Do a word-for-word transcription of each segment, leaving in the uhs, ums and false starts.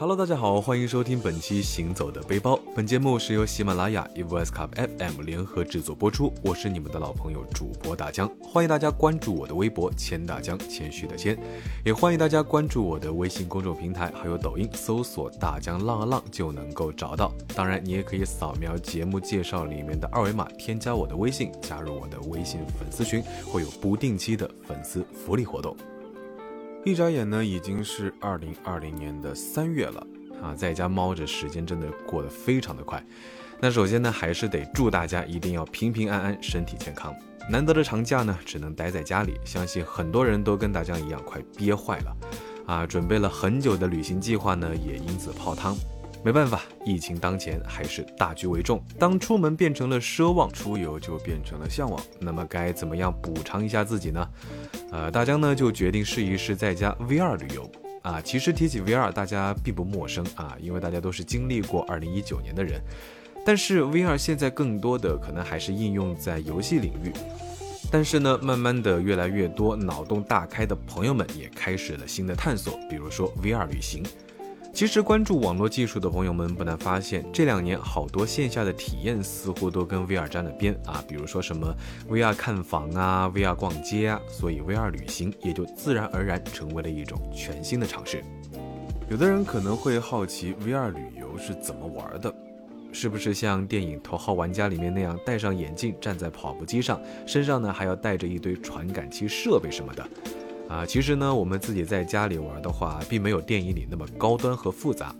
Hello， 大家好，欢迎收听本期行走的背包。本节目是由喜马拉雅与 voiceclub F M 联合制作播出，我是你们的老朋友主播大江，欢迎大家关注我的微博谦大江，谦虚的谦，也欢迎大家关注我的微信公众平台，还有抖音，搜索大江浪啊浪就能够找到。当然，你也可以扫描节目介绍里面的二维码，添加我的微信，加入我的微信粉丝群，会有不定期的粉丝福利活动。一眨眼呢，已经是二零二零年的三月了啊！在家猫着，时间真的过得非常的快。那首先呢，还是得祝大家一定要平平安安，身体健康。难得的长假呢，只能待在家里，相信很多人都跟大家一样快憋坏了啊！准备了很久的旅行计划呢，也因此泡汤。没办法，疫情当前还是大局为重。当出门变成了奢望，出游就变成了向往。那么该怎么样补偿一下自己呢？呃，大江呢就决定试一试在家 V R 旅游啊。其实提起 V R， 大家并不陌生啊，因为大家都是经历过二零一九年的人。但是 V R 现在更多的可能还是应用在游戏领域。但是呢，慢慢的越来越多脑洞大开的朋友们也开始了新的探索，比如说 V R 旅行。其实关注网络技术的朋友们不难发现，这两年好多线下的体验似乎都跟 V R 沾了边啊，比如说什么 V R 看房啊， V R 逛街啊，所以 V R 旅行也就自然而然成为了一种全新的尝试。有的人可能会好奇 V R 旅游是怎么玩的，是不是像电影《头号玩家》里面那样戴上眼镜站在跑步机上，身上呢还要带着一堆传感器设备什么的啊，其实呢，我们自己在家里玩的话，并没有电影里那么高端和复杂，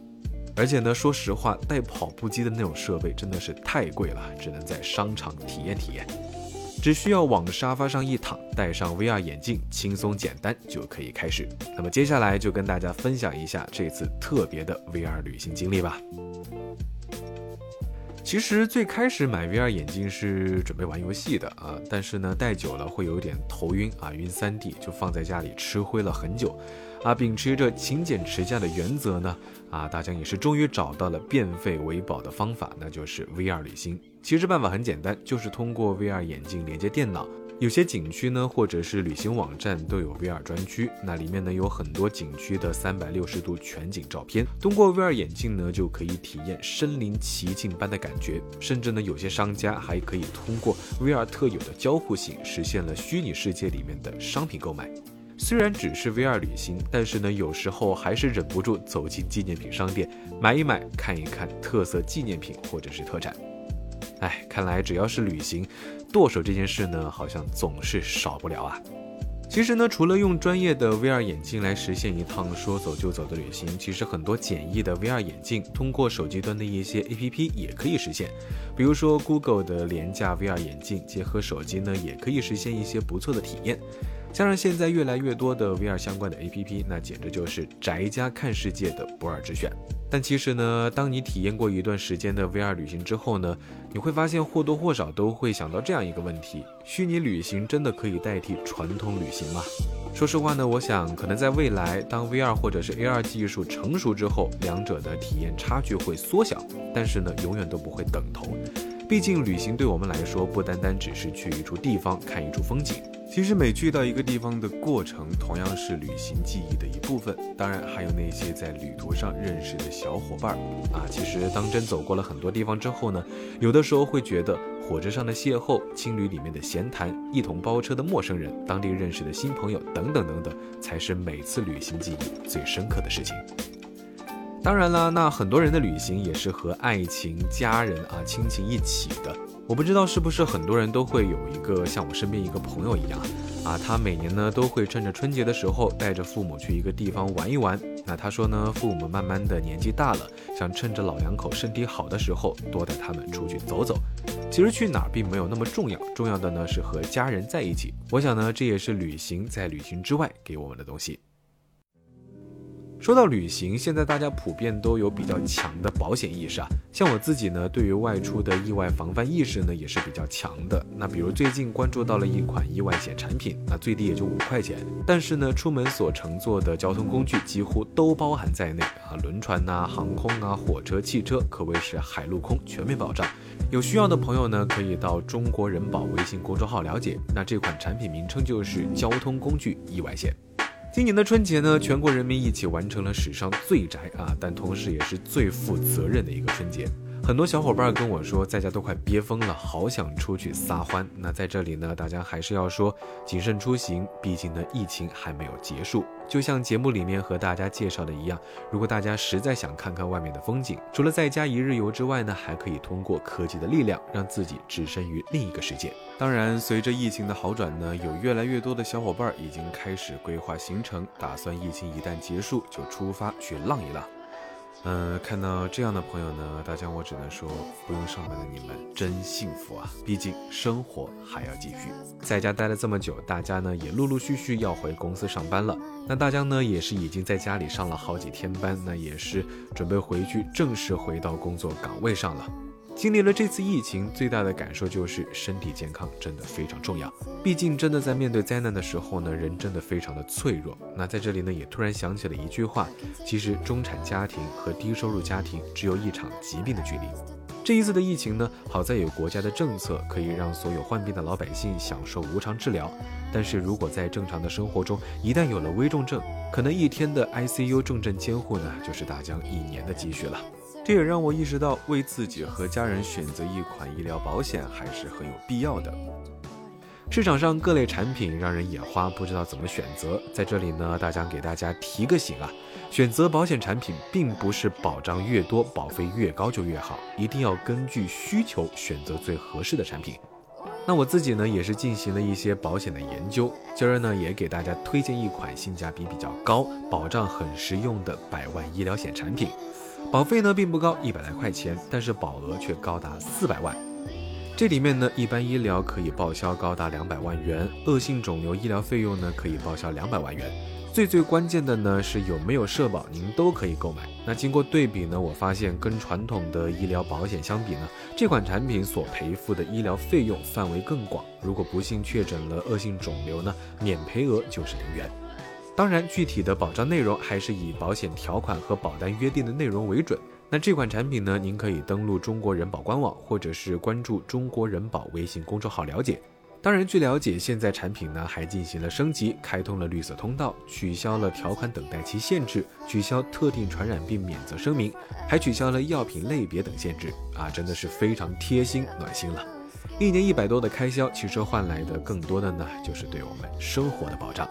而且呢，说实话，带跑步机的那种设备真的是太贵了，只能在商场体验体验。只需要往沙发上一躺，戴上 V R 眼镜，轻松简单就可以开始。那么接下来就跟大家分享一下这次特别的 V R 旅行经历吧。其实最开始买 V R 眼镜是准备玩游戏的啊，但是呢戴久了会有点头晕啊，晕三 D， 就放在家里吃灰了很久啊。秉持着勤俭持家的原则呢啊，大江也是终于找到了变废为宝的方法，那就是 V R 旅行。其实办法很简单，就是通过 V R 眼镜连接电脑。有些景区呢，或者是旅行网站都有 V R 专区，那里面呢有很多景区的三百六十度全景照片。通过 V R 眼镜呢，就可以体验身临其境般的感觉，甚至呢有些商家还可以通过 V R 特有的交互性，实现了虚拟世界里面的商品购买。虽然只是 V R 旅行，但是呢，有时候还是忍不住走进纪念品商店，买一买，看一看特色纪念品或者是特产。哎，看来只要是旅行，剁手这件事呢，好像总是少不了啊。其实呢，除了用专业的 V R 眼镜来实现一趟说走就走的旅行，其实很多简易的 V R 眼镜通过手机端的一些 A P P 也可以实现。比如说 Google 的廉价 V R 眼镜结合手机呢，也可以实现一些不错的体验。加上现在越来越多的 V R 相关的 A P P， 那简直就是宅家看世界的不二之选。但其实呢，当你体验过一段时间的 V R 旅行之后呢，你会发现或多或少都会想到这样一个问题：虚拟旅行真的可以代替传统旅行吗？说实话呢，我想可能在未来，当 V R 或者是 A R 技术成熟之后，两者的体验差距会缩小，但是呢，永远都不会等同。毕竟旅行对我们来说，不单单只是去一处地方看一处风景。其实每去到一个地方的过程，同样是旅行记忆的一部分。当然，还有那些在旅途上认识的小伙伴啊。其实当真走过了很多地方之后呢，有的时候会觉得火车上的邂逅、青旅里面的闲谈、一同包车的陌生人、当地认识的新朋友等等等等，才是每次旅行记忆最深刻的事情。当然啦，那很多人的旅行也是和爱情、家人啊、亲情一起的。我不知道是不是很多人都会有一个像我身边一个朋友一样啊，他每年呢都会趁着春节的时候带着父母去一个地方玩一玩。那他说呢，父母慢慢的年纪大了，想趁着老两口身体好的时候多带他们出去走走。其实去哪儿并没有那么重要，重要的呢是和家人在一起。我想呢，这也是旅行在旅行之外给我们的东西。说到旅行，现在大家普遍都有比较强的保险意识啊。像我自己呢，对于外出的意外防范意识呢也是比较强的。那比如最近关注到了一款意外险产品，那最低也就五块钱。但是呢，出门所乘坐的交通工具几乎都包含在内啊，轮船啊、航空啊、火车、汽车，可谓是海陆空全面保障。有需要的朋友呢，可以到中国人保微信公众号了解。那这款产品名称就是交通工具意外险。今年的春节呢，全国人民一起完成了史上最宅啊，但同时也是最负责任的一个春节。很多小伙伴跟我说，在家都快憋疯了，好想出去撒欢。那在这里呢，大家还是要说谨慎出行，毕竟呢，疫情还没有结束。就像节目里面和大家介绍的一样，如果大家实在想看看外面的风景，除了在家一日游之外呢，还可以通过科技的力量，让自己置身于另一个世界。当然，随着疫情的好转呢，有越来越多的小伙伴已经开始规划行程，打算疫情一旦结束就出发去浪一浪。嗯，看到这样的朋友呢，大家我只能说，不用上班的你们真幸福啊！毕竟生活还要继续。在家待了这么久，大家呢也陆陆续续要回公司上班了。那大家呢也是已经在家里上了好几天班，那也是准备回去正式回到工作岗位上了。经历了这次疫情，最大的感受就是身体健康真的非常重要。毕竟真的在面对灾难的时候呢，人真的非常的脆弱。那在这里呢，也突然想起了一句话，其实中产家庭和低收入家庭只有一场疾病的距离。这一次的疫情呢，好在有国家的政策可以让所有患病的老百姓享受无偿治疗，但是如果在正常的生活中，一旦有了危重症，可能一天的 I C U 重症监护呢，就是大疆一年的积蓄了。这也让我意识到，为自己和家人选择一款医疗保险还是很有必要的。市场上各类产品让人眼花，不知道怎么选择。在这里呢，大疆给大家提个醒啊，选择保险产品并不是保障越多、保费越高就越好，一定要根据需求选择最合适的产品。那我自己呢，也是进行了一些保险的研究，今儿呢也给大家推荐一款性价比比较高、保障很实用的百万医疗险产品。保费呢并不高，一百来块钱，但是保额却高达四百万。这里面呢，一般医疗可以报销高达两百万元，恶性肿瘤医疗费用呢可以报销两百万元。最最关键的呢是有没有社保，您都可以购买。那经过对比呢，我发现跟传统的医疗保险相比呢，这款产品所赔付的医疗费用范围更广。如果不幸确诊了恶性肿瘤呢，免赔额就是零元。当然，具体的保障内容还是以保险条款和保单约定的内容为准。那这款产品呢，您可以登录中国人保官网，或者是关注中国人保微信公众号了解。当然，据了解，现在产品呢还进行了升级，开通了绿色通道，取消了条款等待期限制，取消特定传染病免责声明，还取消了药品类别等限制啊，真的是非常贴心暖心了。一年一百多的开销，其实换来的更多的呢，就是对我们生活的保障。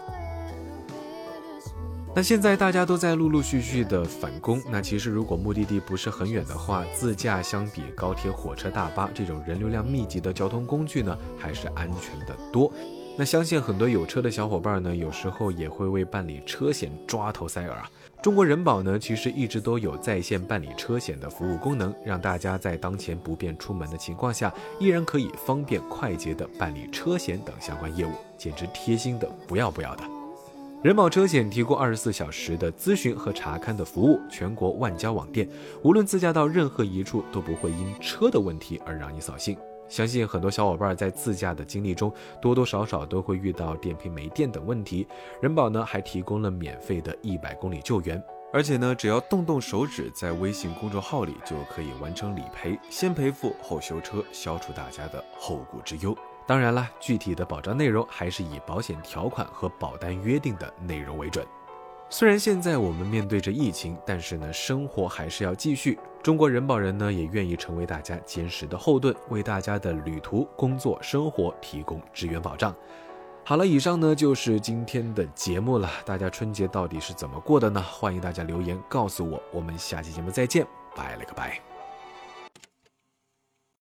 那现在大家都在陆陆续续的返工，那其实如果目的地不是很远的话，自驾相比高铁、火车、大巴这种人流量密集的交通工具呢，还是安全的多。那相信很多有车的小伙伴呢，有时候也会为办理车险抓头塞耳啊。中国人保呢，其实一直都有在线办理车险的服务功能，让大家在当前不便出门的情况下，依然可以方便快捷的办理车险等相关业务，简直贴心的不要不要的。人保车险提供二十四小时的咨询和查看的服务，全国万家网店，无论自驾到任何一处都不会因车的问题而让你扫兴。相信很多小伙伴在自驾的经历中，多多少少都会遇到电瓶没电等问题，人保呢还提供了免费的一百公里救援。而且呢，只要动动手指，在微信公众号里就可以完成理赔，先赔付后修车，消除大家的后顾之忧。当然啦，具体的保障内容还是以保险条款和保单约定的内容为准。虽然现在我们面对着疫情，但是呢，生活还是要继续。中国人保人呢，也愿意成为大家坚实的后盾，为大家的旅途、工作、生活提供支援保障。好了，以上呢就是今天的节目了。大家春节到底是怎么过的呢？欢迎大家留言告诉我。我们下期节目再见，拜了个拜。